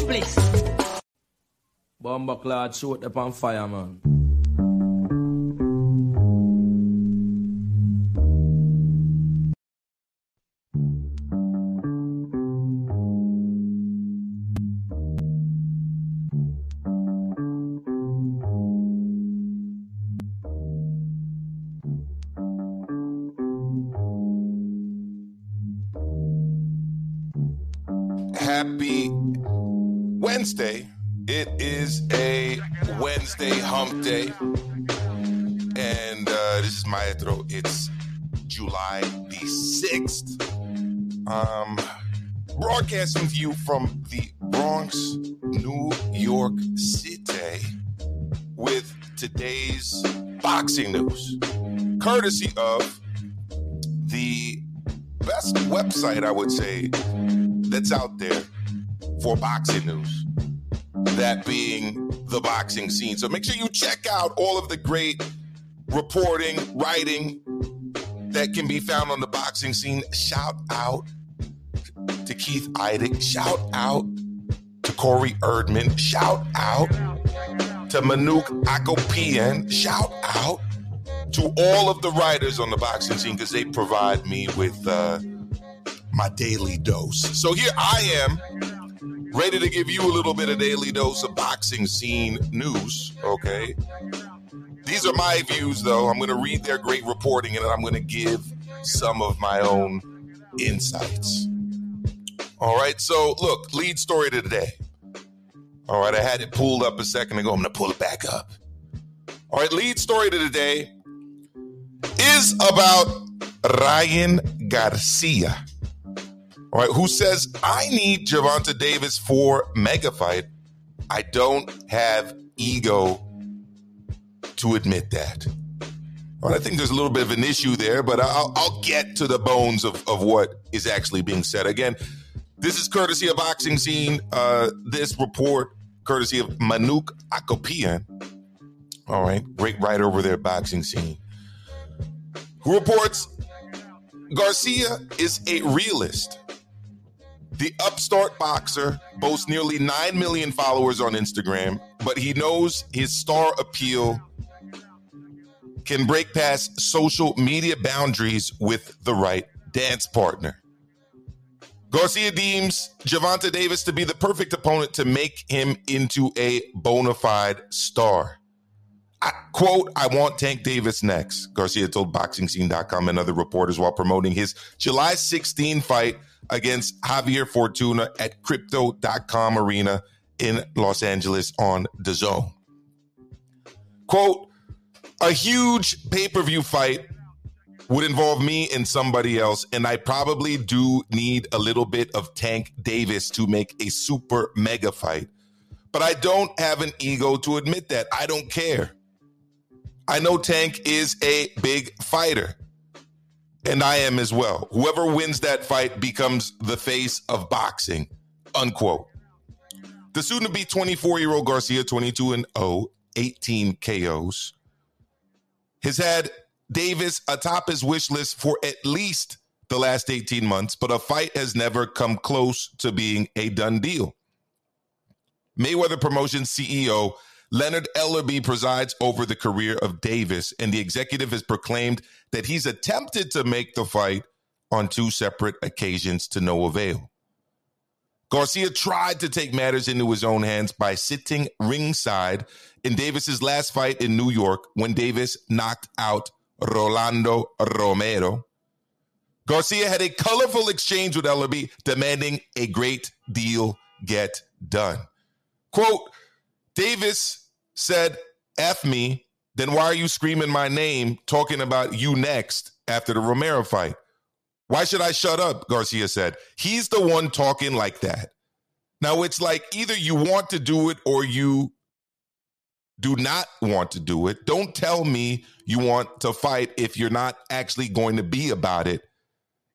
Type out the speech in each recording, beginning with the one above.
in place. Bomba Clad shoot up on fire, man. Wednesday. It is a Wednesday hump day. And this is Maestro. It's July the 6th. Broadcasting to you from the Bronx, New York City with today's boxing news. Courtesy of the best website, I would say, that's out there for boxing news. That being the Boxing Scene. So make sure you check out all of the great reporting, writing that can be found on the Boxing Scene. Shout out to Keith Idec. Shout out to Corey Erdman. Shout out to Manouk Akopian. Shout out to all of the writers on the Boxing Scene because they provide me with my daily dose. So here I am, ready to give you a little bit of daily dose of Boxing Scene news, okay? These are my views, though. I'm going to read their great reporting, and then I'm going to give some of my own insights. All right, so look, lead story to today. All right, I had it pulled up a second ago. I'm going to pull it back up. All right, lead story to today is about Ryan Garcia. All right, who says, I need Gervonta Davis for mega fight. I don't have ego to admit that. All right, I think there's a little bit of an issue there, but I'll get to the bones of what is actually being said. Again, this is courtesy of Boxing Scene. This report, courtesy of Manouk Akopian. All right, great writer over there at Boxing Scene. Who reports, Garcia is a realist. The upstart boxer boasts nearly 9 million followers on Instagram, but he knows his star appeal can break past social media boundaries with the right dance partner. Garcia deems Gervonta Davis to be the perfect opponent to make him into a bona fide star. Quote, I want Tank Davis next, Garcia told BoxingScene.com and other reporters while promoting his July 16 fight against Javier Fortuna at Crypto.com Arena in Los Angeles on The Zone. Quote, a huge pay-per-view fight would involve me and somebody else, and I probably do need a little bit of Tank Davis to make a super mega fight. But I don't have an ego to admit that. I don't care. I know Tank is a big fighter. And I am as well. Whoever wins that fight becomes the face of boxing, unquote. The soon-to-be 24-year-old Garcia, 22-0, 18 KOs, has had Davis atop his wish list for at least the last 18 months, but a fight has never come close to being a done deal. Mayweather Promotions CEO Leonard Ellerbe presides over the career of Davis, and the executive has proclaimed that he's attempted to make the fight on two separate occasions to no avail. Garcia tried to take matters into his own hands by sitting ringside in Davis's last fight in New York when Davis knocked out Rolando Romero. Garcia had a colorful exchange with Ellerbe, demanding a great deal get done. Quote, Davis said, F me, then why are you screaming my name, talking about you next after the Romero fight? Why should I shut up, Garcia said. He's the one talking like that. Now, it's like either you want to do it or you do not want to do it. Don't tell me you want to fight if you're not actually going to be about it.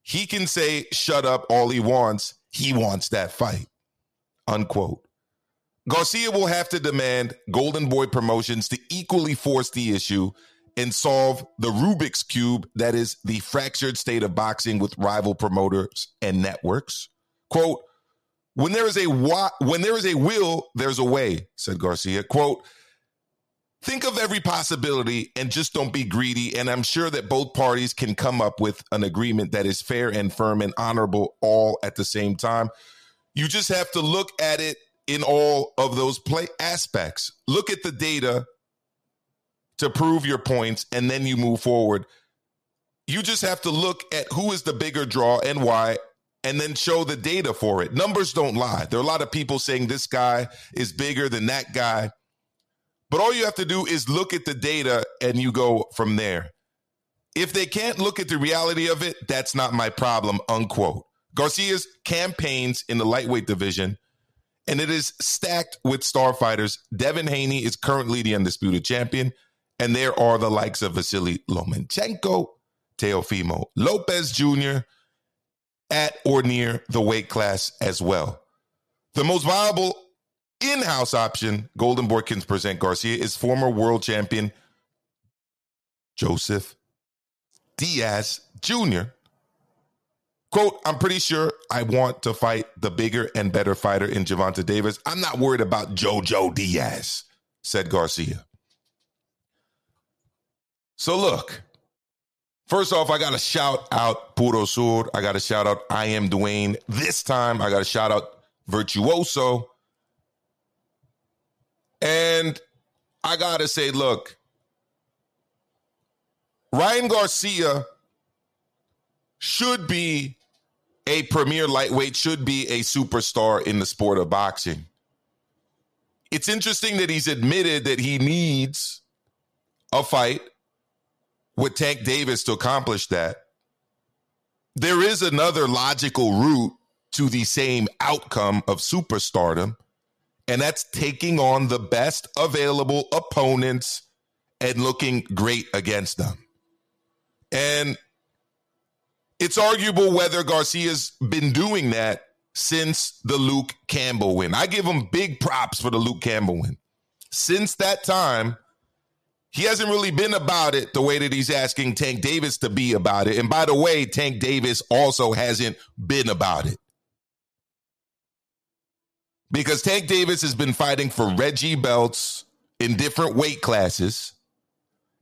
He can say shut up all he wants. He wants that fight, unquote. Garcia will have to demand Golden Boy Promotions to equally force the issue and solve the Rubik's Cube that is the fractured state of boxing with rival promoters and networks. Quote, When there is a will, there's a way, said Garcia. Quote, think of every possibility and just don't be greedy. And I'm sure that both parties can come up with an agreement that is fair and firm and honorable all at the same time. You just have to look at it in all of those play aspects. Look at the data to prove your points, and then you move forward. You just have to look at who is the bigger draw and why, and then show the data for it. Numbers don't lie. There are a lot of people saying this guy is bigger than that guy. But all you have to do is look at the data, and you go from there. If they can't look at the reality of it, that's not my problem, unquote. Garcia's campaigns in the lightweight division, and it is stacked with star fighters. Devin Haney is currently the undisputed champion, and there are the likes of Vasily Lomachenko, Teofimo Lopez Jr. at or near the weight class as well. The most viable in-house option Golden Boy can present Garcia is former world champion Joseph Diaz Jr. Quote, I'm pretty sure I want to fight the bigger and better fighter in Gervonta Davis. I'm not worried about JoJo Diaz, said Garcia. So look, first off, I got to shout out Puro Sur. I got to shout out I Am Dwayne. This time, I got to shout out Virtuoso. And I got to say, look, Ryan Garcia should be a premier lightweight, should be a superstar in the sport of boxing. It's interesting that he's admitted that he needs a fight with Tank Davis to accomplish that. There is another logical route to the same outcome of superstardom, and that's taking on the best available opponents and looking great against them. And it's arguable whether Garcia's been doing that since the Luke Campbell win. I give him big props for the Luke Campbell win. Since that time, he hasn't really been about it the way that he's asking Tank Davis to be about it. And by the way, Tank Davis also hasn't been about it. Because Tank Davis has been fighting for Reggie belts in different weight classes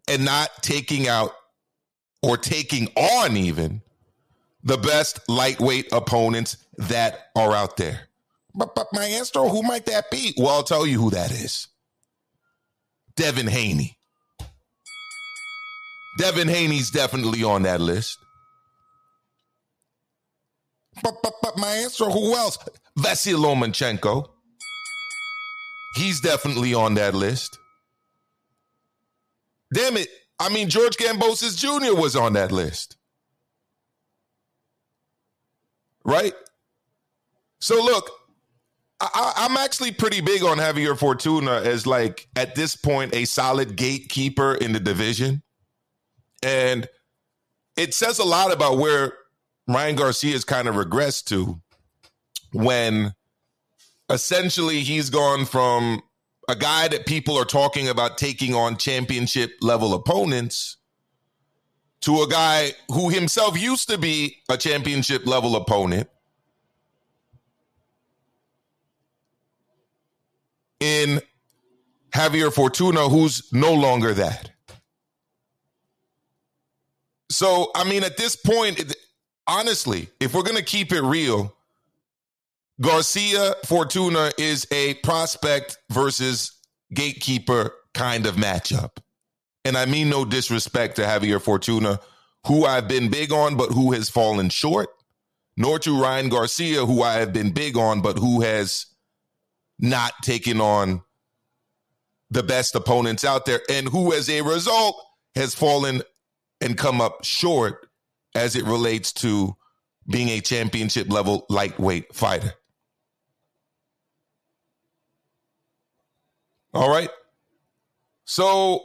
and not taking out or taking on even the best lightweight opponents that are out there. But Maestro, who might that be? Well, I'll tell you who that is. Devin Haney. Devin Haney's definitely on that list. But Maestro, who else? Vasily Lomachenko. He's definitely on that list. Damn it. I mean, George Gamboa Jr. was on that list. Right? So look, I'm actually pretty big on Javier Fortuna as, like, at this point, a solid gatekeeper in the division. And it says a lot about where Ryan Garcia's kind of regressed to when essentially he's gone from a guy that people are talking about taking on championship level opponents to a guy who himself used to be a championship level opponent in Javier Fortuna, who's no longer that. So, I mean, at this point, honestly, if we're going to keep it real, Garcia Fortuna is a prospect versus gatekeeper kind of matchup. And I mean no disrespect to Javier Fortuna, who I've been big on, but who has fallen short, nor to Ryan Garcia, who I have been big on, but who has not taken on the best opponents out there and who, as a result, has fallen and come up short as it relates to being a championship level lightweight fighter. All right. So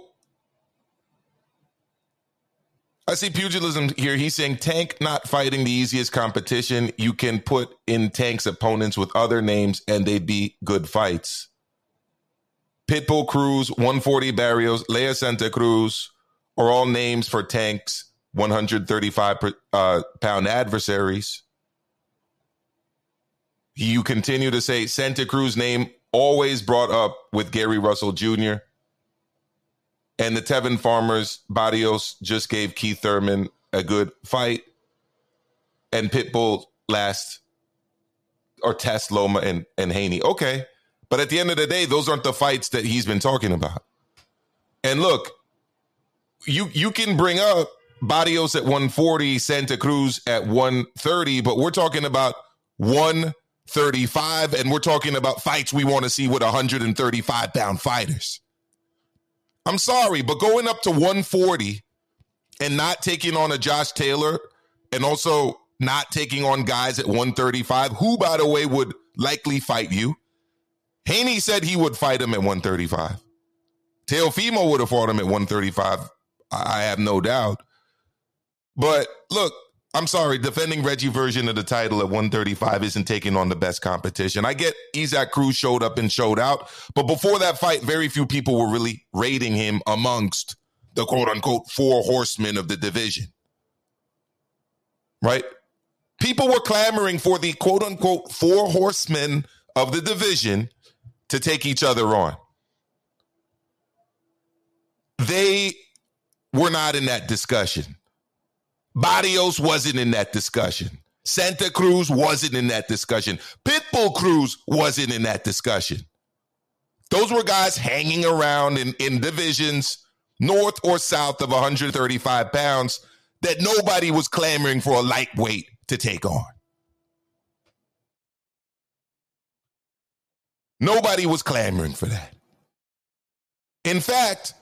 I see pugilism here. He's saying Tank not fighting the easiest competition. You can put in Tank's opponents with other names and they'd be good fights. Pitbull Cruz, 140 Barrios, Lea Santa Cruz, are all names for Tank's 135-pound adversaries. You continue to say Santa Cruz name always brought up with Gary Russell Jr. And the Tevin Farmers, Barrios just gave Keith Thurman a good fight. And Pitbull last or test Loma and Haney. Okay. But at the end of the day, those aren't the fights that he's been talking about. And look, you can bring up Barrios at 140, Santa Cruz at 130, but we're talking about 135, and we're talking about fights we want to see with 135-pound fighters. I'm sorry, but going up to 140 and not taking on a Josh Taylor and also not taking on guys at 135, who, by the way, would likely fight you. Haney said he would fight him at 135. Teofimo would have fought him at 135, I have no doubt. But look, I'm sorry, defending Reggie version of the title at 135 isn't taking on the best competition. I get Isaac Cruz showed up and showed out, but before that fight, very few people were really rating him amongst the quote-unquote four horsemen of the division. Right? People were clamoring for the quote-unquote four horsemen of the division to take each other on. They were not in that discussion. Barrios wasn't in that discussion. Santa Cruz wasn't in that discussion. Pitbull Cruz wasn't in that discussion. Those were guys hanging around in divisions north or south of 135 pounds that nobody was clamoring for a lightweight to take on. Nobody was clamoring for that. In fact,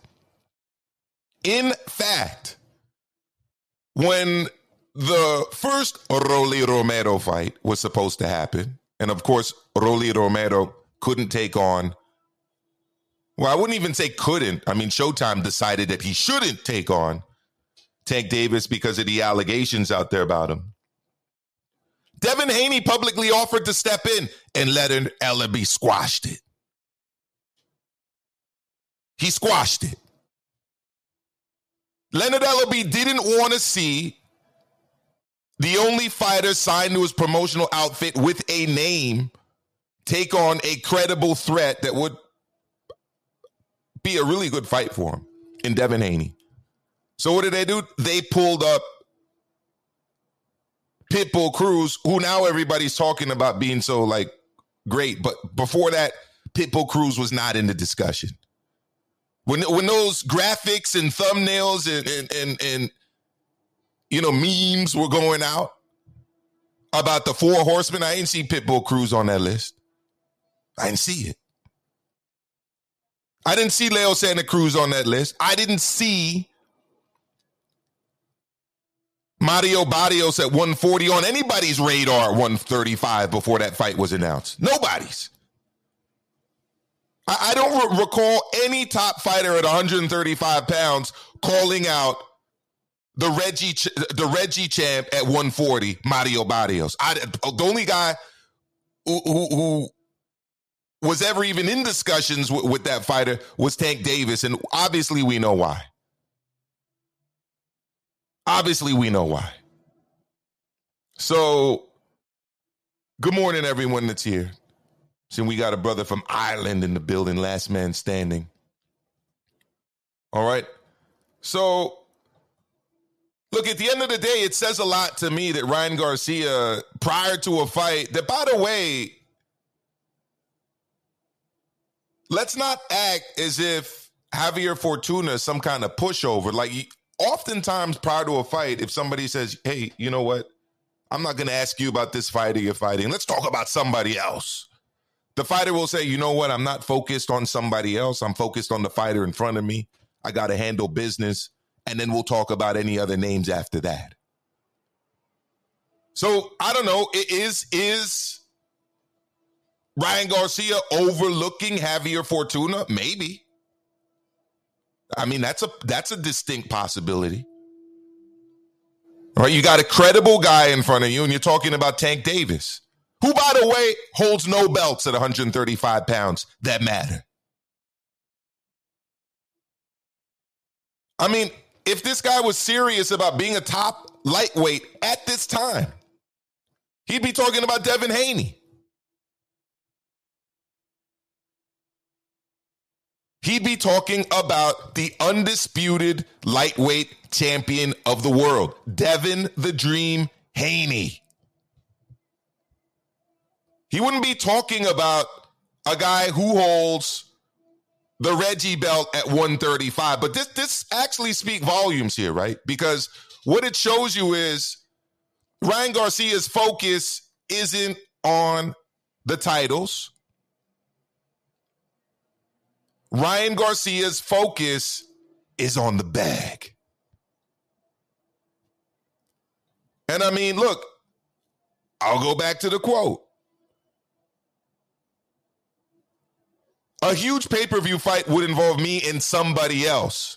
when the first Rolly Romero fight was supposed to happen, and of course, Rolly Romero couldn't take on, well, I wouldn't even say couldn't. I mean, Showtime decided that he shouldn't take on Tank Davis because of the allegations out there about him. Devin Haney publicly offered to step in, and Leonard Ellerbe squashed it. He squashed it. Leonard Ellerbe didn't want to see the only fighter signed to his promotional outfit with a name take on a credible threat that would be a really good fight for him in Devin Haney. So what did they do? They pulled up Pitbull Cruz, who now everybody's talking about being so, like, great. But before that, Pitbull Cruz was not in the discussion. When those graphics and thumbnails and you know, memes were going out about the four horsemen, I didn't see Pitbull Cruz on that list. I didn't see it. I didn't see Leo Santa Cruz on that list. I didn't see Mario Barrios at 140 on anybody's radar at 135 before that fight was announced. Nobody's. I don't recall any top fighter at 135 pounds calling out the Reggie champ at 140, Mario Barrios. The only guy who was ever even in discussions with that fighter was Tank Davis, and obviously we know why. Obviously, we know why. So, good morning, everyone that's here. See, we got a brother from Ireland in the building, last man standing. All right. So, look, at the end of the day, it says a lot to me that Ryan Garcia, prior to a fight, that, by the way, let's not act as if Javier Fortuna is some kind of pushover. Like, oftentimes prior to a fight, if somebody says, hey, you know what? I'm not going to ask you about this fighter you're fighting. Let's talk about somebody else. The fighter will say, you know what? I'm not focused on somebody else. I'm focused on the fighter in front of me. I got to handle business. And then we'll talk about any other names after that. So I don't know. Is Ryan Garcia overlooking Javier Fortuna? Maybe. I mean, that's a distinct possibility. All right, you got a credible guy in front of you, and you're talking about Tank Davis, who, by the way, holds no belts at 135 pounds that matter. I mean, if this guy was serious about being a top lightweight at this time, he'd be talking about Devin Haney. He'd be talking about the undisputed lightweight champion of the world, Devin the Dream Haney. He wouldn't be talking about a guy who holds the Reggie belt at 135. But this actually speaks volumes here, right? Because what it shows you is Ryan Garcia's focus isn't on the titles. Ryan Garcia's focus is on the bag. And I mean, look, I'll go back to the quote. A huge pay-per-view fight would involve me and somebody else.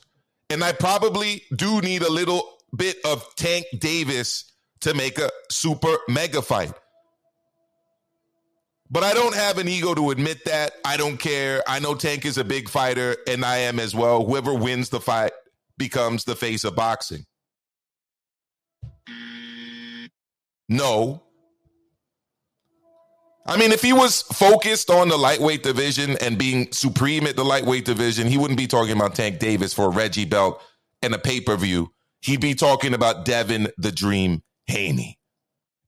And I probably do need a little bit of Tank Davis to make a super mega fight. But I don't have an ego to admit that. I don't care. I know Tank is a big fighter, and I am as well. Whoever wins the fight becomes the face of boxing. No. I mean, if he was focused on the lightweight division and being supreme at the lightweight division, he wouldn't be talking about Tank Davis for a Reggie belt and a pay-per-view. He'd be talking about Devin the Dream Haney.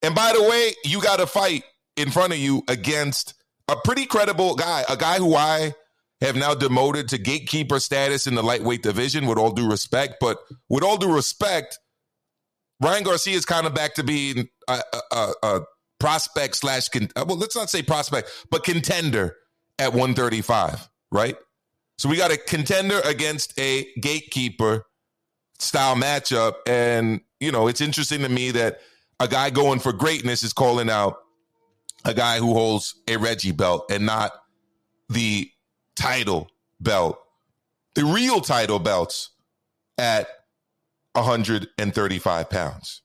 And by the way, you got a fight in front of you against a pretty credible guy, a guy who I have now demoted to gatekeeper status in the lightweight division, with all due respect. But with all due respect, Ryan Garcia is kind of back to being a prospect slash, well, let's not say prospect, but contender at 135, right? So we got a contender against a gatekeeper style matchup. And, you know, it's interesting to me that a guy going for greatness is calling out a guy who holds a Reggie belt and not the title belt, the real title belts at 135 pounds.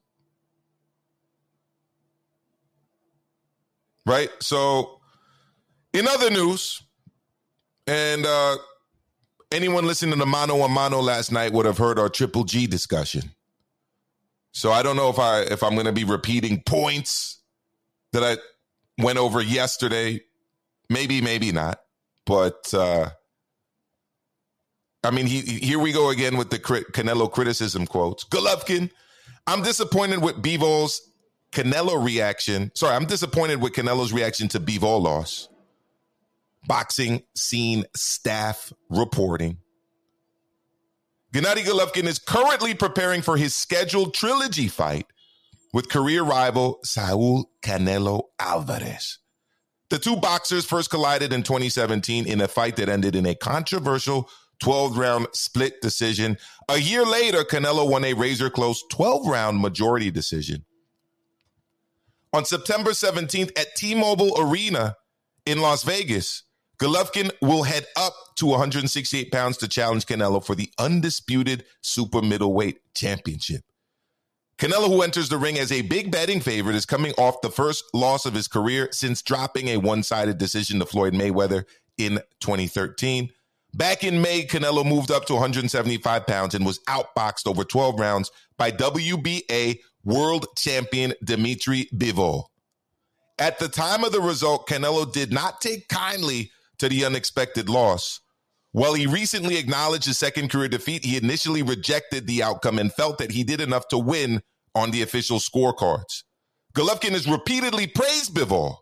Right? So, in other news, and anyone listening to Mano a Mano last night would have heard our Triple G discussion. So, I don't know if I'm going to be repeating points that I went over yesterday. Maybe, maybe not. But, I mean, here we go again with the Canelo criticism quotes. Golovkin, I'm disappointed with Bivol's Canelo reaction. Sorry, I'm disappointed with Canelo's reaction to Bivol loss. Boxing Scene staff reporting. Gennady Golovkin is currently preparing for his scheduled trilogy fight with career rival Saúl Canelo Alvarez. The two boxers first collided in 2017 in a fight that ended in a controversial 12-round split decision. A year later, Canelo won a razor-close 12-round majority decision. On September 17th at T-Mobile Arena in Las Vegas, Golovkin will head up to 168 pounds to challenge Canelo for the undisputed super middleweight championship. Canelo, who enters the ring as a big betting favorite, is coming off the first loss of his career since dropping a one-sided decision to Floyd Mayweather in 2013. Back in May, Canelo moved up to 175 pounds and was outboxed over 12 rounds by WBA world champion Dmitry Bivol. At the time of the result, Canelo did not take kindly to the unexpected loss. While he recently acknowledged his second career defeat, he initially rejected the outcome and felt that he did enough to win on the official scorecards. Golovkin has repeatedly praised Bivol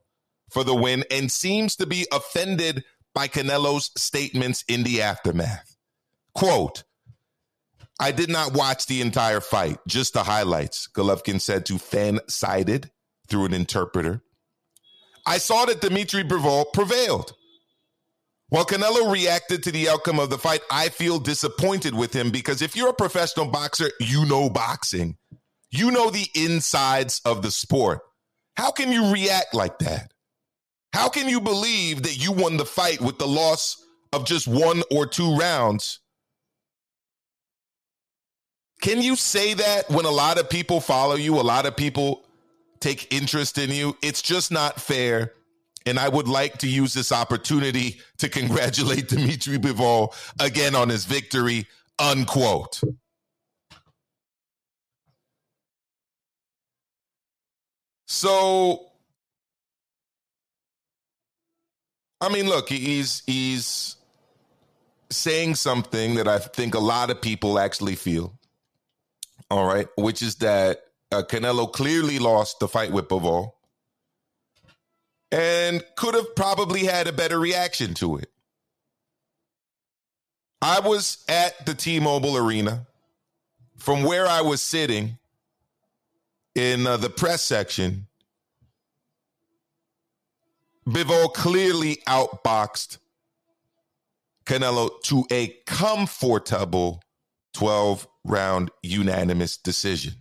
for the win and seems to be offended by Canelo's statements in the aftermath. Quote, I did not watch the entire fight, just the highlights, Golovkin said to FanSided through an interpreter. I saw that Dmitry Bivol prevailed. While Canelo reacted to the outcome of the fight, I feel disappointed with him because if you're a professional boxer, you know boxing. You know the insides of the sport. How can you react like that? How can you believe that you won the fight with the loss of just one or two rounds? Can you say that when a lot of people follow you, a lot of people take interest in you? It's just not fair. And I would like to use this opportunity to congratulate Dmitry Bivol again on his victory, unquote. So, I mean, look, he's saying something that I think a lot of people actually feel. All right. Which is that Canelo clearly lost the fight with Bivol and could have probably had a better reaction to it. I was at the T-Mobile Arena. From where I was sitting in the press section, Bivol clearly outboxed Canelo to a comfortable 12-round unanimous decision.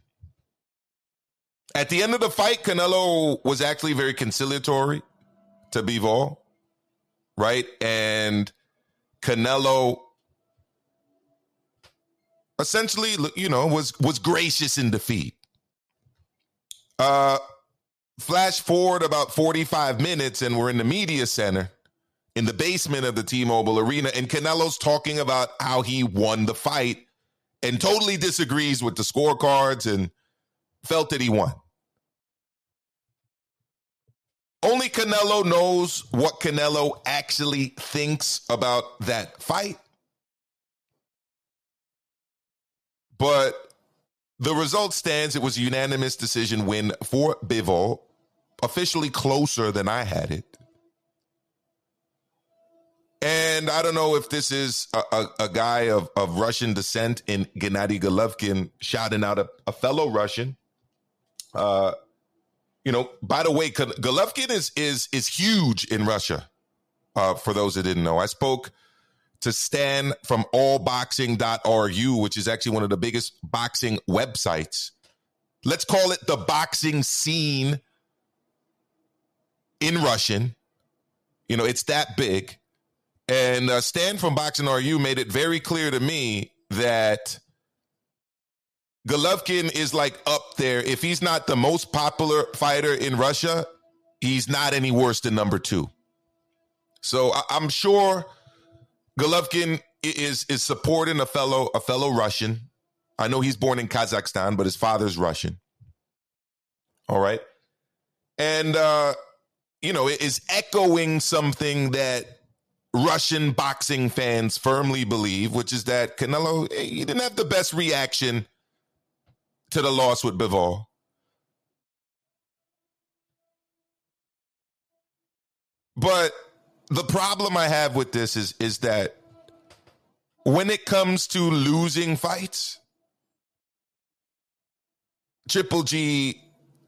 At the end of the fight, Canelo was actually very conciliatory to Bivol, right? And Canelo essentially, you know, was gracious in defeat. Flash forward about 45 minutes and we're in the media center in the basement of the T-Mobile Arena, and Canelo's talking about how he won the fight and totally disagrees with the scorecards and felt that he won. Only Canelo knows what Canelo actually thinks about that fight. But the result stands. It was a unanimous decision win for Bivol, officially closer than I had it. And I don't know if this is a guy of Russian descent in Gennady Golovkin shouting out a fellow Russian. You know, by the way, Golovkin is huge in Russia. For those that didn't know, I spoke to Stan from allboxing.ru, which is actually one of the biggest boxing websites. Let's call it the boxing scene in Russian. You know, it's that big. And Stan from Boxing RU made it very clear to me that Golovkin is like up there. If he's not the most popular fighter in Russia, he's not any worse than number two. So I'm sure Golovkin is supporting a fellow Russian. I know he's born in Kazakhstan, but his father's Russian. All right. And, you know, it is echoing something that Russian boxing fans firmly believe, which is that Canelo, he didn't have the best reaction to the loss with Bivol. But the problem I have with this is that when it comes to losing fights, Triple G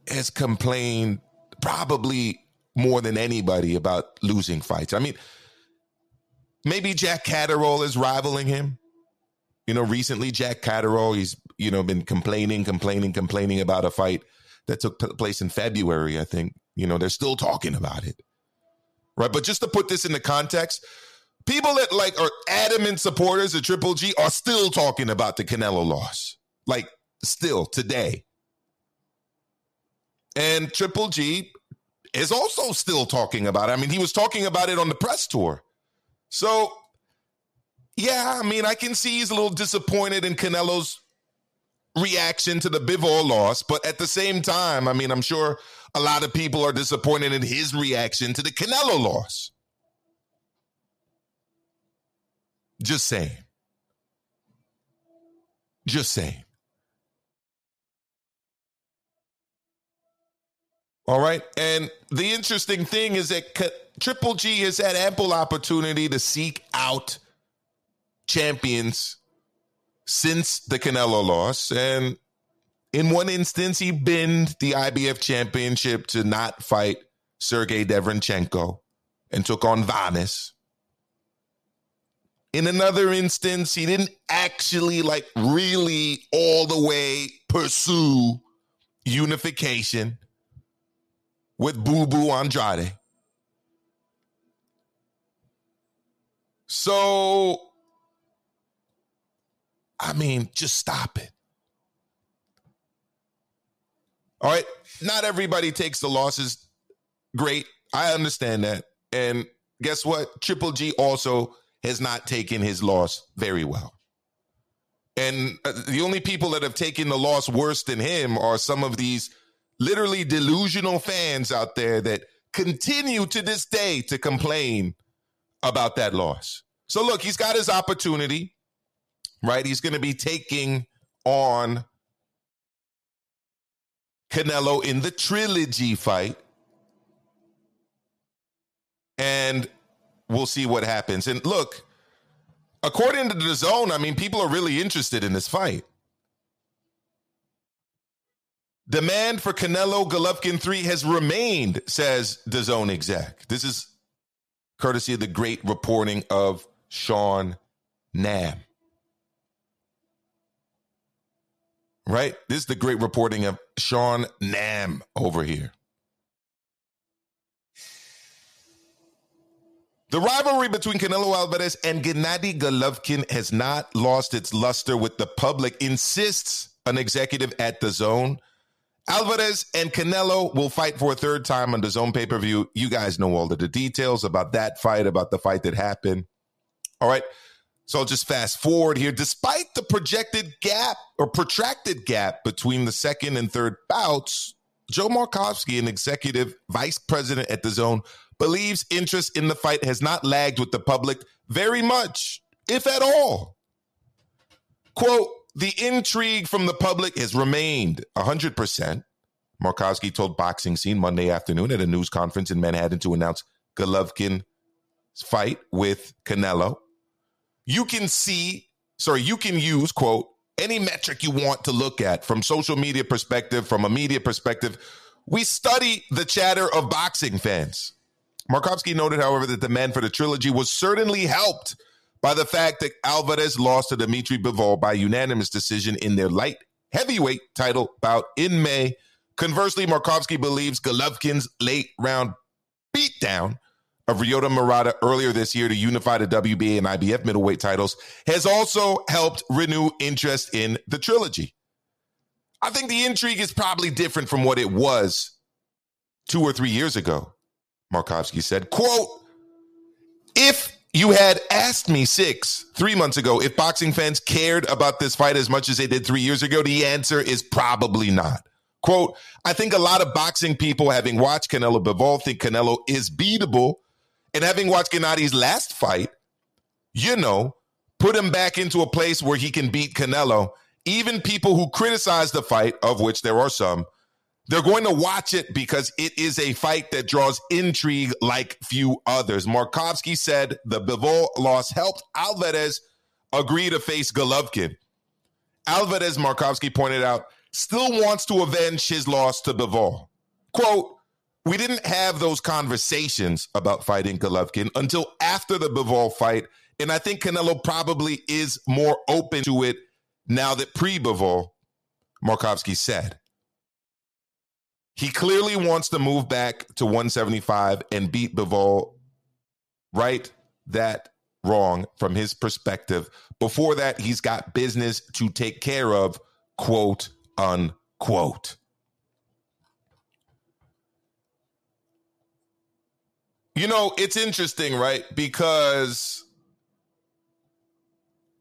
has complained probably more than anybody about losing fights. I mean, maybe Jack Catterall is rivaling him. You know, recently Jack Catterall, he's, you know, been complaining about a fight that took place in February, I think. You know, they're still talking about it. Right, but just to put this into context, people that like are adamant supporters of Triple G are still talking about the Canelo loss, like still today. And Triple G is also still talking about it. I mean, he was talking about it on the press tour. So, yeah, I mean, I can see he's a little disappointed in Canelo's reaction to the Bivol loss, but at the same time, I mean, I'm sure a lot of people are disappointed in his reaction to the Canelo loss. Just saying. Just saying. All right. And the interesting thing is that Triple G has had ample opportunity to seek out champions since the Canelo loss. And in one instance, he binned the IBF championship to not fight Sergey Devrinchenko and took on Vanis. In another instance, he didn't actually like really all the way pursue unification with Boo Boo Andrade. So, I mean, just stop it. All right. Not everybody takes the losses. Great. I understand that. And guess what? Triple G also has not taken his loss very well. And the only people that have taken the loss worse than him are some of these literally delusional fans out there that continue to this day to complain about that loss. So look, he's got his opportunity, right? He's going to be taking on Canelo in the trilogy fight. And we'll see what happens. And look, according to The Zone, I mean, people are really interested in this fight. Demand for Canelo Golovkin 3 has remained, says The Zone exec. This is courtesy of the great reporting of Sean Nam. Right? This is the great reporting of Sean Nam over here. The rivalry between Canelo Alvarez and Gennady Golovkin has not lost its luster with the public, insists an executive at The Zone. Alvarez and Canelo will fight for a third time on the DAZN pay-per-view. You guys know all of the details about that fight, about the fight that happened. All right, so I'll just fast forward here. Despite the projected gap or protracted gap between the second and third bouts, Joe Markovsky, an executive vice president at the DAZN, believes interest in the fight has not lagged with the public very much, if at all. Quote, the intrigue from the public has remained 100%. Markovsky told Boxing Scene Monday afternoon at a news conference in Manhattan to announce Golovkin's fight with Canelo. You can use, quote, any metric you want to look at from social media perspective, from a media perspective. We study the chatter of boxing fans. Markovsky noted, however, that the demand for the trilogy was certainly helped by the fact that Alvarez lost to Dmitry Bivol by unanimous decision in their light heavyweight title bout in May. Conversely, Markovsky believes Golovkin's late-round beatdown of Ryota Murata earlier this year to unify the WBA and IBF middleweight titles has also helped renew interest in the trilogy. I think the intrigue is probably different from what it was 2 or 3 years ago, Markovsky said. Quote, if you had asked me 3 months ago, if boxing fans cared about this fight as much as they did 3 years ago, the answer is probably not. Quote, I think a lot of boxing people, having watched Canelo Bivol, think Canelo is beatable. And having watched Gennady's last fight, you know, put him back into a place where he can beat Canelo. Even people who criticize the fight, of which there are some, they're going to watch it because it is a fight that draws intrigue like few others. Markovsky said the Bivol loss helped Alvarez agree to face Golovkin. Alvarez, Markovsky pointed out, still wants to avenge his loss to Bivol. Quote, we didn't have those conversations about fighting Golovkin until after the Bivol fight, and I think Canelo probably is more open to it now that pre-Bivol, Markovsky said. He clearly wants to move back to 175 and beat Bivol. Right that wrong from his perspective. Before that, he's got business to take care of, quote, unquote. You know, it's interesting, right? Because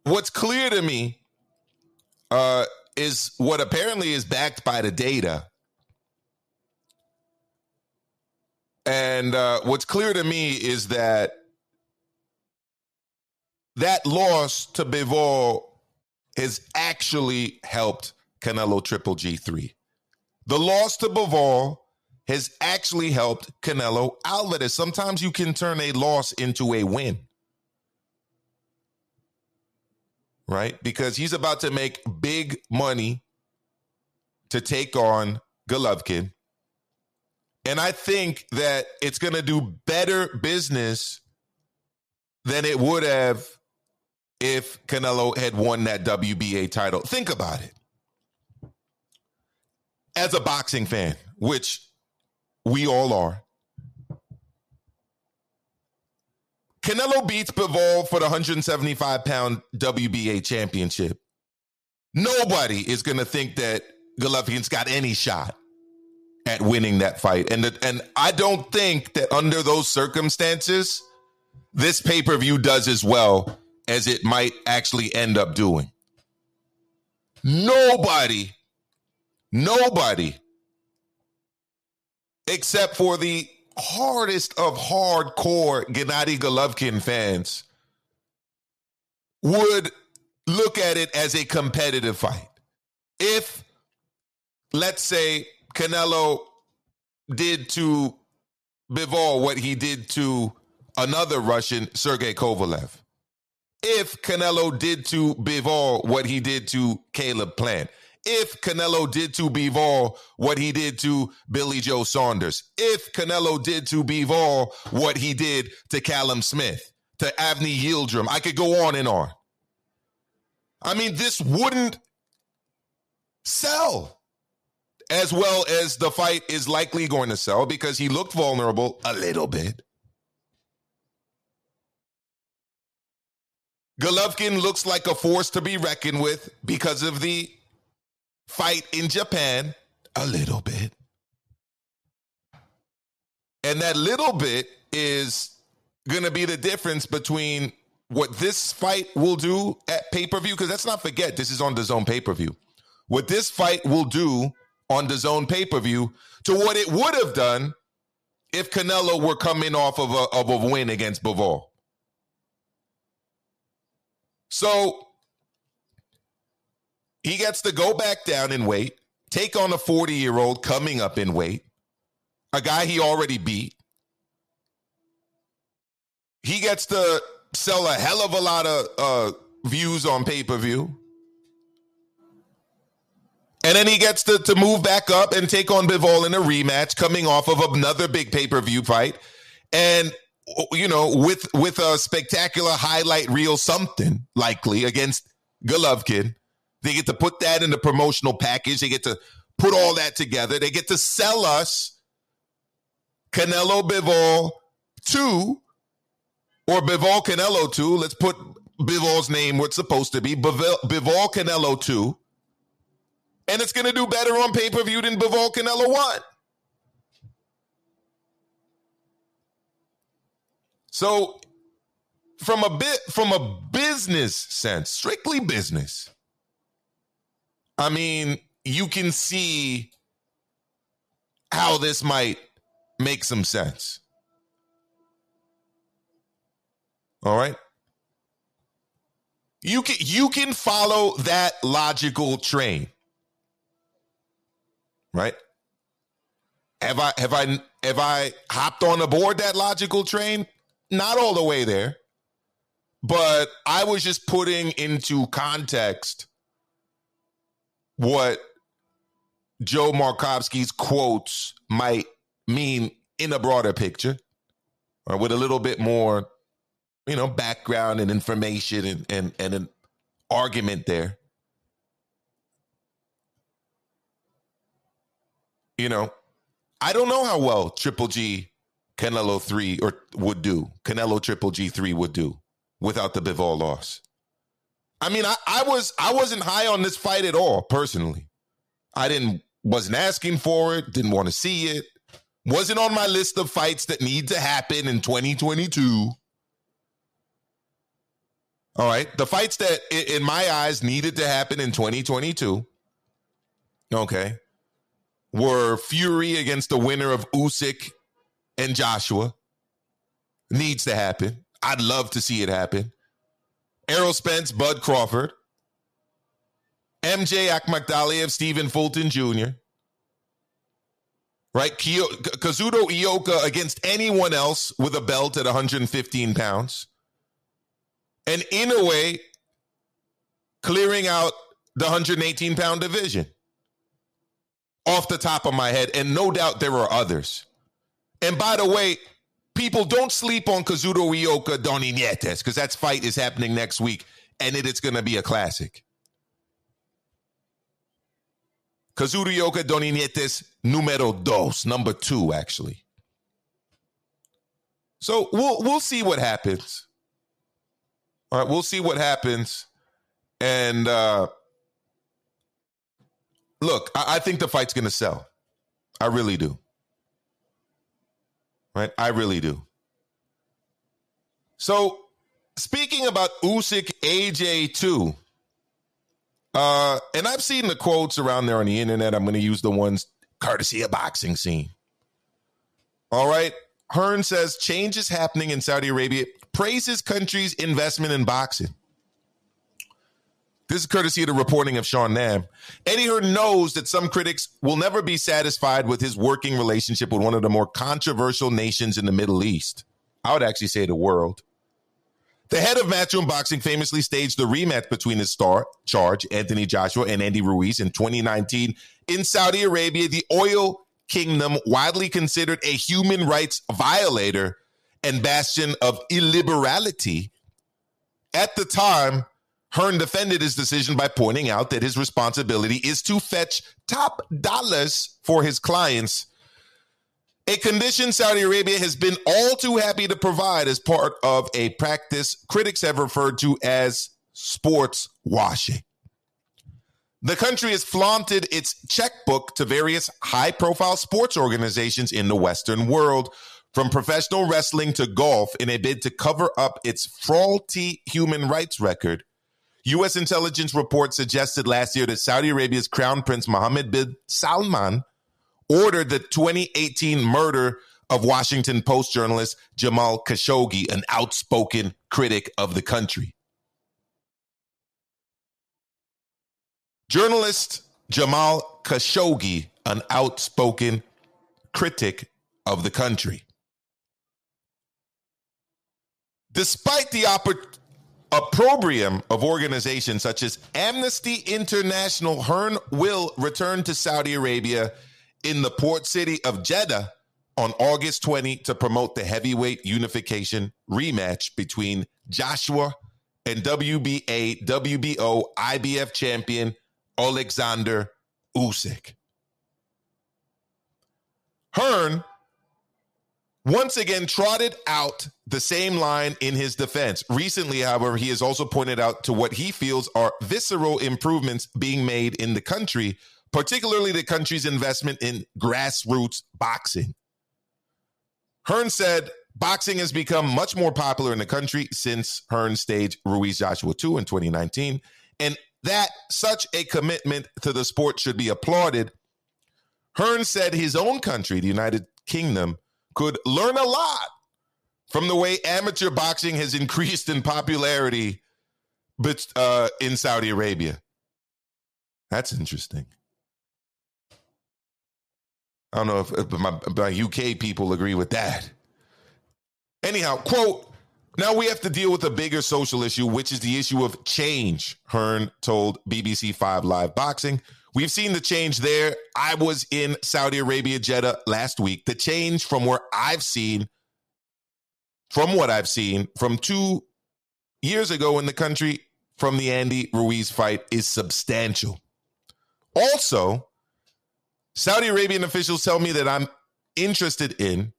what's clear to me is what apparently is backed by the data. And what's clear to me is that loss to Bivol has actually helped Canelo Triple G3. The loss to Bivol has actually helped Canelo Alvarez. Sometimes you can turn a loss into a win, right? Because he's about to make big money to take on Golovkin. And I think that it's going to do better business than it would have if Canelo had won that WBA title. Think about it. As a boxing fan, which we all are, Canelo beats Bivol for the 175-pound WBA championship. Nobody is going to think that Golovkin's got any shot at winning that fight. And I don't think that under those circumstances, this pay-per-view does as well as it might actually end up doing. Nobody, except for the hardest of hardcore Gennady Golovkin fans, would look at it as a competitive fight. If, let's say, Canelo did to Bivol what he did to another Russian, Sergey Kovalev. If Canelo did to Bivol what he did to Caleb Plant. If Canelo did to Bivol what he did to Billy Joe Saunders. If Canelo did to Bivol what he did to Callum Smith, to Avni Yildirim. I could go on and on. I mean, this wouldn't sell as well as the fight is likely going to sell because he looked vulnerable a little bit. Golovkin looks like a force to be reckoned with because of the fight in Japan a little bit. And that little bit is going to be the difference between what this fight will do at pay-per-view, because let's not forget, this is on DAZN pay-per-view. What this fight will do on DAZN pay-per-view to what it would have done if Canelo were coming off of a win against Bivol. So he gets to go back down in weight, take on a 40-year-old coming up in weight, a guy he already beat. He gets to sell a hell of a lot of views on pay-per-view. And then he gets to move back up and take on Bivol in a rematch, coming off of another big pay-per-view fight. And, you know, with a spectacular highlight reel something, likely, against Golovkin. They get to put that in the promotional package. They get to put all that together. They get to sell us Canelo Bivol 2 or Bivol Canelo 2. Let's put Bivol's name where it's supposed to be, Bivol Canelo 2. And it's going to do better on pay-per-view than Bivol Canelo 1. So from a business sense, strictly business, I mean, you can see how this might make some sense. All right? You can follow that logical train. Right? Have I hopped on aboard that logical train? Not all the way there, but I was just putting into context what Joe Markovsky's quotes might mean in a broader picture, or with a little bit more, you know, background and information and an argument there. You know, I don't know how well Triple G Canelo 3 would do. Canelo Triple G 3 would do without the Bivol loss. I mean, I wasn't high on this fight at all, personally. I wasn't asking for it, didn't want to see it. Wasn't on my list of fights that need to happen in 2022. All right, the fights that in my eyes needed to happen in 2022. Okay. Were Fury against the winner of Usyk and Joshua. Needs to happen. I'd love to see it happen. Errol Spence, Bud Crawford. MJ Akhmadaliev, Stephen Fulton Jr. Right? Kazuto Ioka against anyone else with a belt at 115 pounds. And Inoue clearing out the 118-pound division. Off the top of my head, and no doubt there are others. And by the way, people, don't sleep on Kazuto Ioka Donnie Nietes, because that fight is happening next week, and it's going to be a classic. Kazuto Ioka Donnie Nietes number 2, actually. So we'll see what happens. All right, we'll see what happens. And look, I think the fight's going to sell. I really do. Right? I really do. So, speaking about Usyk AJ2, and I've seen the quotes around there on the internet. I'm going to use the ones courtesy of Boxing Scene. All right. Hearn says, change is happening in Saudi Arabia. Praises country's investment in boxing. This is courtesy of the reporting of Sean Nam. Eddie Hearn knows that some critics will never be satisfied with his working relationship with one of the more controversial nations in the Middle East. I would actually say the world. The head of Matchroom Boxing famously staged the rematch between his star charge, Anthony Joshua, and Andy Ruiz in 2019 in Saudi Arabia, the oil kingdom widely considered a human rights violator and bastion of illiberality. At the time, Hearn defended his decision by pointing out that his responsibility is to fetch top dollars for his clients, a condition Saudi Arabia has been all too happy to provide as part of a practice critics have referred to as sports washing. The country has flaunted its checkbook to various high-profile sports organizations in the Western world, from professional wrestling to golf, in a bid to cover up its faulty human rights record. U.S. intelligence reports suggested last year that Saudi Arabia's Crown Prince Mohammed bin Salman ordered the 2018 murder of Washington Post journalist Jamal Khashoggi, an outspoken critic of the country. Journalist Jamal Khashoggi, an outspoken critic of the country. Despite the opprobrium of organizations such as Amnesty International, Hearn will return to Saudi Arabia in the port city of Jeddah on August 20 to promote the heavyweight unification rematch between Joshua and WBA, WBO, IBF champion Oleksandr Usyk. Hearn once again trotted out the same line in his defense. Recently, however, he has also pointed out to what he feels are visceral improvements being made in the country, particularly the country's investment in grassroots boxing. Hearn said boxing has become much more popular in the country since Hearn staged Ruiz Joshua 2 in 2019, and that such a commitment to the sport should be applauded. Hearn said his own country, the United Kingdom, could learn a lot from the way amateur boxing has increased in popularity in Saudi Arabia. That's interesting. I don't know if my UK people agree with that. Anyhow, quote, now we have to deal with a bigger social issue, which is the issue of change, Hearn told BBC 5 Live Boxing. We've seen the change there. I was in Saudi Arabia, Jeddah last week. The change from what I've seen from 2 years ago in the country from the Andy Ruiz fight is substantial. Also, Saudi Arabian officials tell me that I'm interested in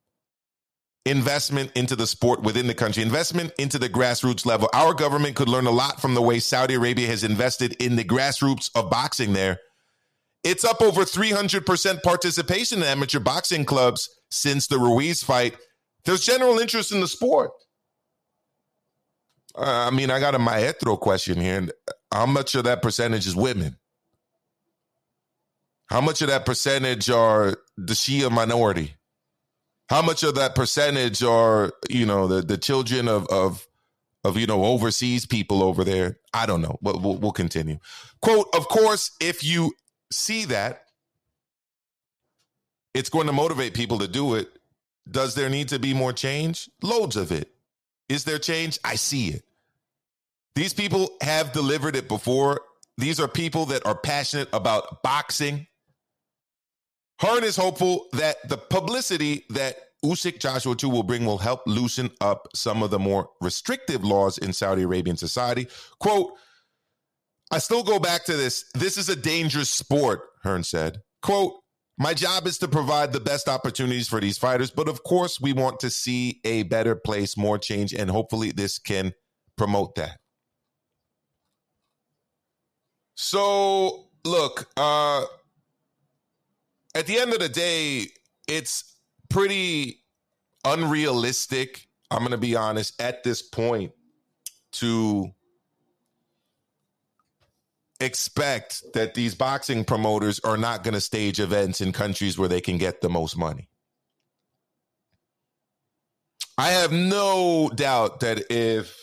investment into the sport within the country, investment into the grassroots level. Our government could learn a lot from the way Saudi Arabia has invested in the grassroots of boxing there. It's up over 300% participation in amateur boxing clubs since the Ruiz fight. There's general interest in the sport. I got a maestro question here. How much of that percentage is women? How much of that percentage are the Shia minority? How much of that percentage are, the children of overseas people over there? I don't know, but we'll continue. Quote, of course, if you see that, it's going to motivate people to do it. Does there need to be more change? Loads of it. Is there change? I see it. These people have delivered it before. These are people that are passionate about boxing. Hearn is hopeful that the publicity that Usyk Joshua 2 will bring will help loosen up some of the more restrictive laws in Saudi Arabian society. Quote, I still go back to this. This is a dangerous sport, Hearn said. Quote, my job is to provide the best opportunities for these fighters, but of course we want to see a better place, more change, and hopefully this can promote that. So, look, at the end of the day, it's pretty unrealistic, I'm going to be honest, at this point to expect that these boxing promoters are not going to stage events in countries where they can get the most money. I have no doubt that if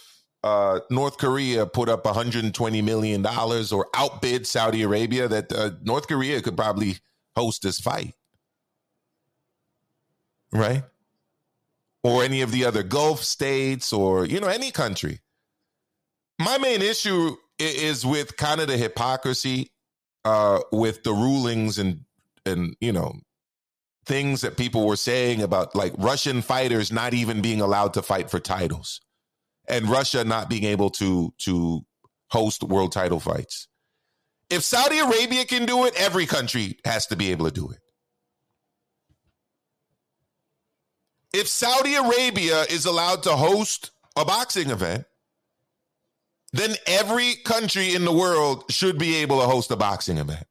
North Korea put up $120 million or outbid Saudi Arabia, that North Korea could probably host this fight. Right? Or any of the other Gulf states or, you know, any country. My main issue is with kind of the hypocrisy with the rulings and, you know, things that people were saying about like Russian fighters not even being allowed to fight for titles and Russia not being able to host world title fights. If Saudi Arabia can do it, every country has to be able to do it. If Saudi Arabia is allowed to host a boxing event, then every country in the world should be able to host a boxing event.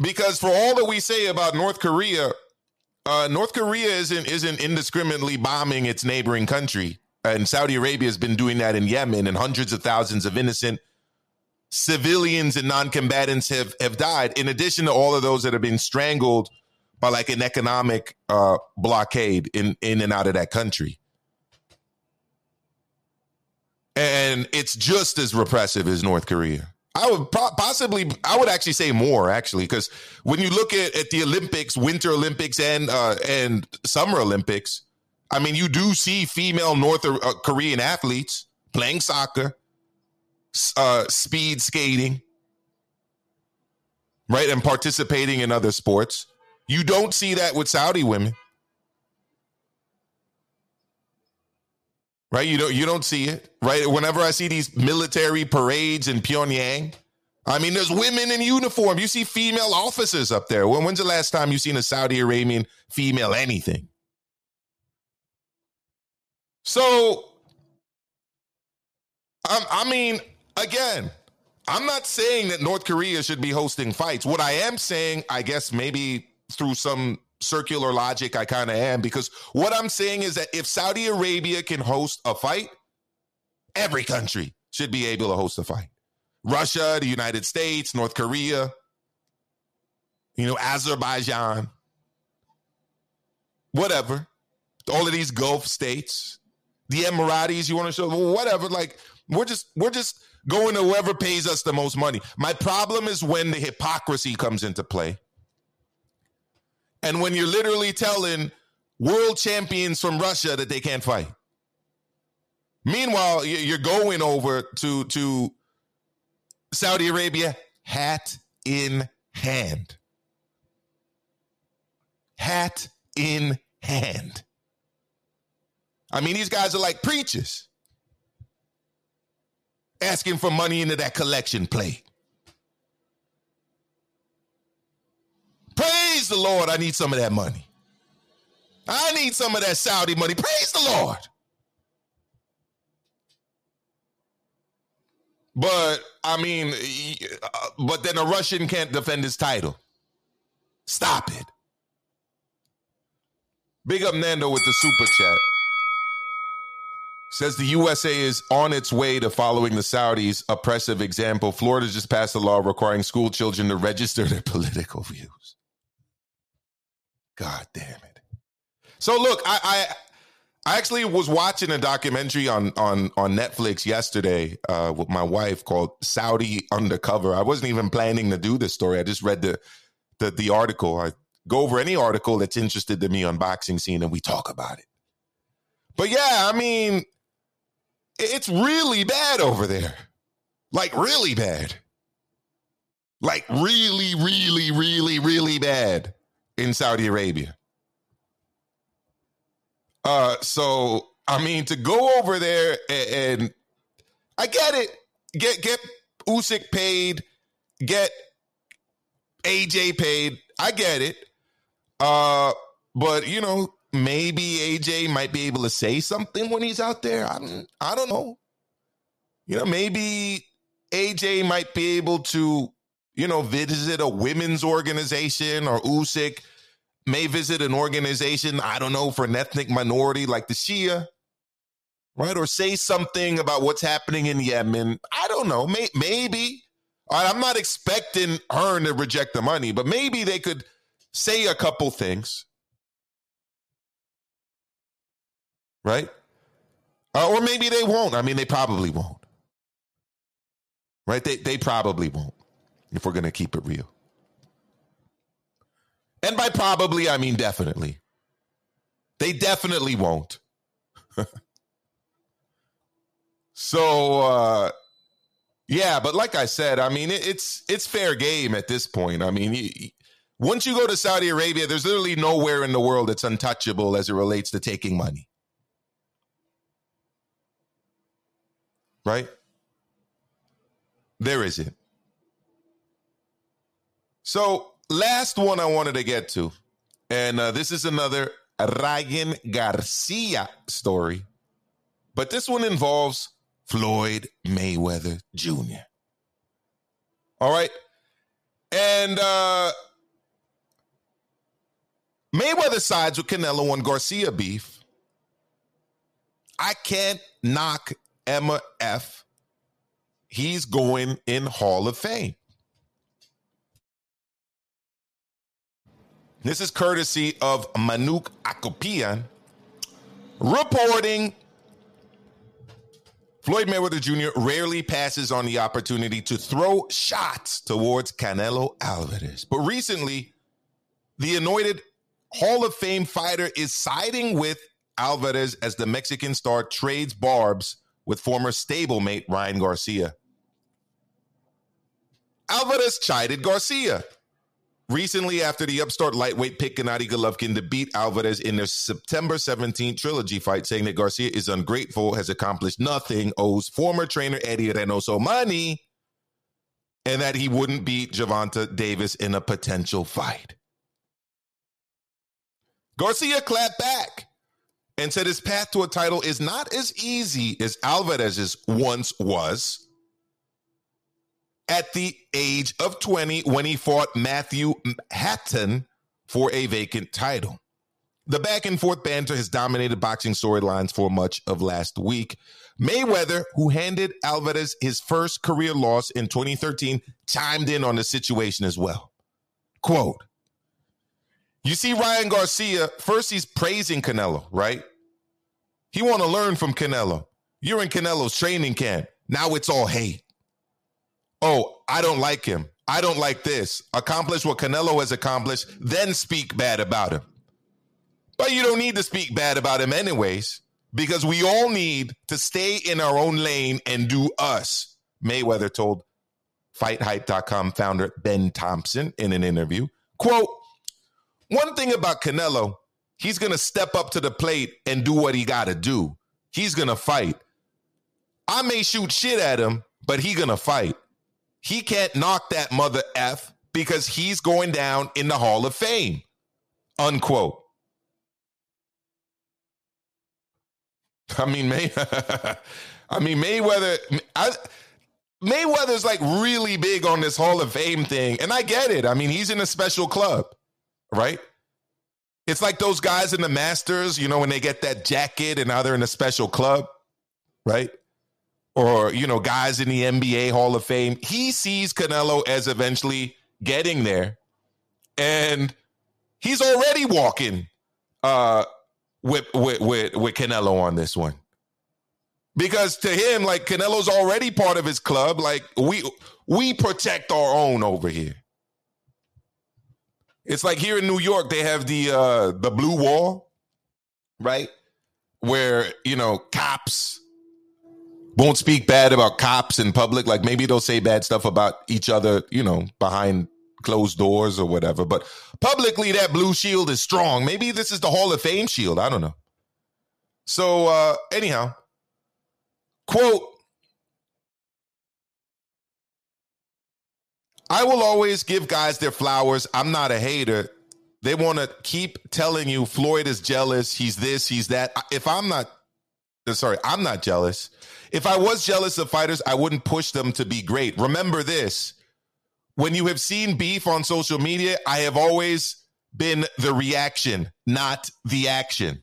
Because for all that we say about North Korea, North Korea isn't indiscriminately bombing its neighboring country. And Saudi Arabia has been doing that in Yemen, and hundreds of thousands of innocent civilians and non-combatants have died, in addition to all of those that have been strangled by like an economic blockade in and out of that country. And it's just as repressive as North Korea. I would actually say more, actually, because when you look at the Olympics, Winter Olympics and Summer Olympics, I mean, you do see female North Korean athletes playing soccer, speed skating, right, and participating in other sports. You don't see that with Saudi women, right? You don't see it, right? Whenever I see these military parades in Pyongyang, I mean, there's women in uniform. You see female officers up there. When's the last time you've seen a Saudi Arabian female anything? So, I mean, again, I'm not saying that North Korea should be hosting fights. What I am saying, I guess maybe through some circular logic, I kind of am, because what I'm saying is that if Saudi Arabia can host a fight, every country should be able to host a fight. Russia, the United States, North Korea, you know, Azerbaijan, whatever. All of these Gulf states, the Emiratis, you want to show, whatever. Like, we're just going to whoever pays us the most money. My problem is when the hypocrisy comes into play. And when you're literally telling world champions from Russia that they can't fight. Meanwhile, you're going over to Saudi Arabia, hat in hand. Hat in hand. I mean, these guys are like preachers asking for money into that collection plate. Praise the Lord, I need some of that money. I need some of that Saudi money. Praise the Lord. But, I mean, but then a Russian can't defend his title. Stop it. Big up Nando with the super chat. Says the USA is on its way to following the Saudis' oppressive example. Florida just passed a law requiring school children to register their political views. God damn it. So look, I actually was watching a documentary on Netflix yesterday with my wife called Saudi Undercover. I wasn't even planning to do this story. I just read the article. I go over any article that's interested to me on Boxing Scene and we talk about it. But yeah, I mean, it's really bad over there. Like really bad. Like really, really, really, really bad. In Saudi Arabia. So, I mean, to go over there and I get it. Get Usyk paid. Get AJ paid. I get it. But, you know, maybe AJ might be able to say something when he's out there. I don't know. You know, maybe AJ might be able to, you know, visit a women's organization, or Usyk may visit an organization, I don't know, for an ethnic minority like the Shia, right? Or say something about what's happening in Yemen. I don't know. Maybe. I'm not expecting her to reject the money, but maybe they could say a couple things, right? Or maybe they won't. I mean, they probably won't. Right? They probably won't, if we're going to keep it real. And by probably, I mean definitely. They definitely won't. So, yeah, but like I said, I mean, it's fair game at this point. I mean, once you go to Saudi Arabia, there's literally nowhere in the world that's untouchable as it relates to taking money. Right? There isn't. So, last one I wanted to get to, and this is another Ryan Garcia story, but this one involves Floyd Mayweather Jr. All right. And Mayweather sides with Canelo on Garcia beef. I can't knock Emma F. He's going in Hall of Fame. This is courtesy of Manouk Akopian reporting Floyd Mayweather Jr. rarely passes on the opportunity to throw shots towards Canelo Alvarez. But recently, the anointed Hall of Fame fighter is siding with Alvarez as the Mexican star trades barbs with former stablemate Ryan Garcia. Alvarez chided Garcia recently after the upstart lightweight pick Gennady Golovkin to beat Alvarez in their September 17th trilogy fight, saying that Garcia is ungrateful, has accomplished nothing, owes former trainer Eddie Reynoso money, and that he wouldn't beat Gervonta Davis in a potential fight. Garcia clapped back and said his path to a title is not as easy as Alvarez's once was, at the age of 20 when he fought Matthew Hatton for a vacant title. The back and forth banter has dominated boxing storylines for much of last week. Mayweather, who handed Alvarez his first career loss in 2013, chimed in on the situation as well. Quote, you see Ryan Garcia, first he's praising Canelo, right? He want to learn from Canelo. You're in Canelo's training camp. Now it's all hate. Oh, I don't like him. I don't like this. Accomplish what Canelo has accomplished, then speak bad about him. But you don't need to speak bad about him anyways, because we all need to stay in our own lane and do us, Mayweather told FightHype.com founder Ben Thompson in an interview. Quote, one thing about Canelo, he's going to step up to the plate and do what he got to do. He's going to fight. I may shoot shit at him, but he going to fight. He can't knock that mother F because he's going down in the Hall of Fame, unquote. I mean, Mayweather's like really big on this Hall of Fame thing. And I get it. I mean, he's in a special club, right? It's like those guys in the Masters, you know, when they get that jacket and now they're in a special club, right? Or, you know, guys in the NBA Hall of Fame. He sees Canelo as eventually getting there. And he's already walking with Canelo on this one. Because to him, like, Canelo's already part of his club. Like, we protect our own over here. It's like here in New York, they have the blue wall, right? Where, you know, cops won't speak bad about cops in public. Like maybe they'll say bad stuff about each other, you know, behind closed doors or whatever. But publicly, that blue shield is strong. Maybe this is the Hall of Fame shield. I don't know. So anyhow, quote, I will always give guys their flowers. I'm not a hater. They want to keep telling you Floyd is jealous. He's this, he's that. I'm not jealous. If I was jealous of fighters, I wouldn't push them to be great. Remember this. When you have seen beef on social media, I have always been the reaction, not the action.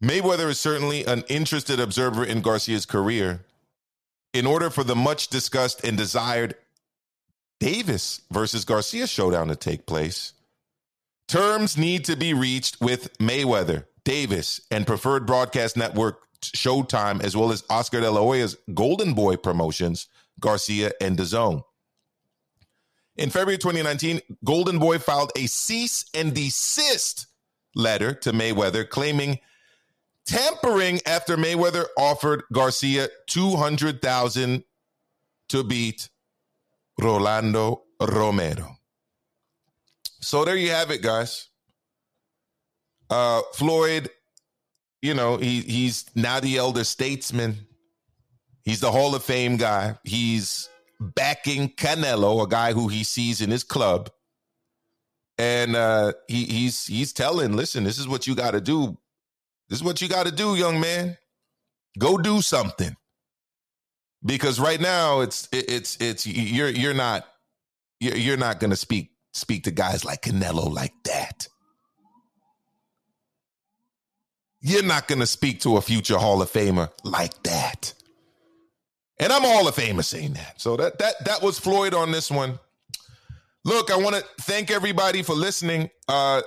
Mayweather is certainly an interested observer in Garcia's career. In order for the much discussed and desired Davis versus Garcia showdown to take place, Terms need to be reached with Mayweather, Davis, and Preferred Broadcast Network Showtime, as well as Oscar De La Hoya's Golden Boy Promotions, Garcia, and The Zone. In February 2019, Golden Boy filed a cease and desist letter to Mayweather, claiming tampering after Mayweather offered Garcia $200,000 to beat Rolando Romero. So there you have it, guys. Floyd, you know, he's now the elder statesman. He's the Hall of Fame guy. He's backing Canelo, a guy who he sees in his club. And he's telling, listen, this is what you got to do. This is what you got to do, young man. Go do something. Because right now it's you're not going to speak to guys like Canelo like that. You're not going to speak to a future Hall of Famer like that. And I'm a Hall of Famer saying that. So that was Floyd on this one. Look, I want to thank everybody for listening.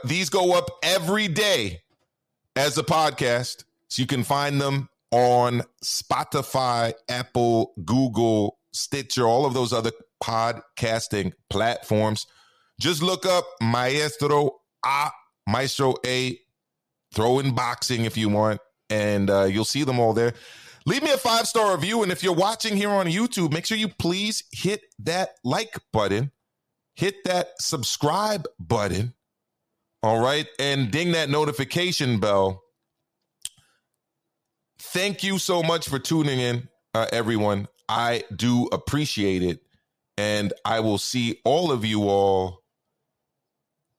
These go up every day as a podcast. So you can find them on Spotify, Apple, Google, Stitcher, all of those other podcasting platforms. Just look up Maestro A. Throw in boxing if you want, and you'll see them all there. Leave me a 5-star review, and if you're watching here on YouTube, make sure you please hit that like button, hit that subscribe button, all right, and ding that notification bell. Thank you so much for tuning in, everyone. I do appreciate it, and I will see all of you all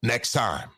next time.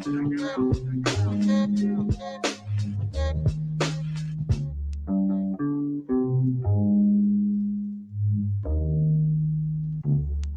Check it out.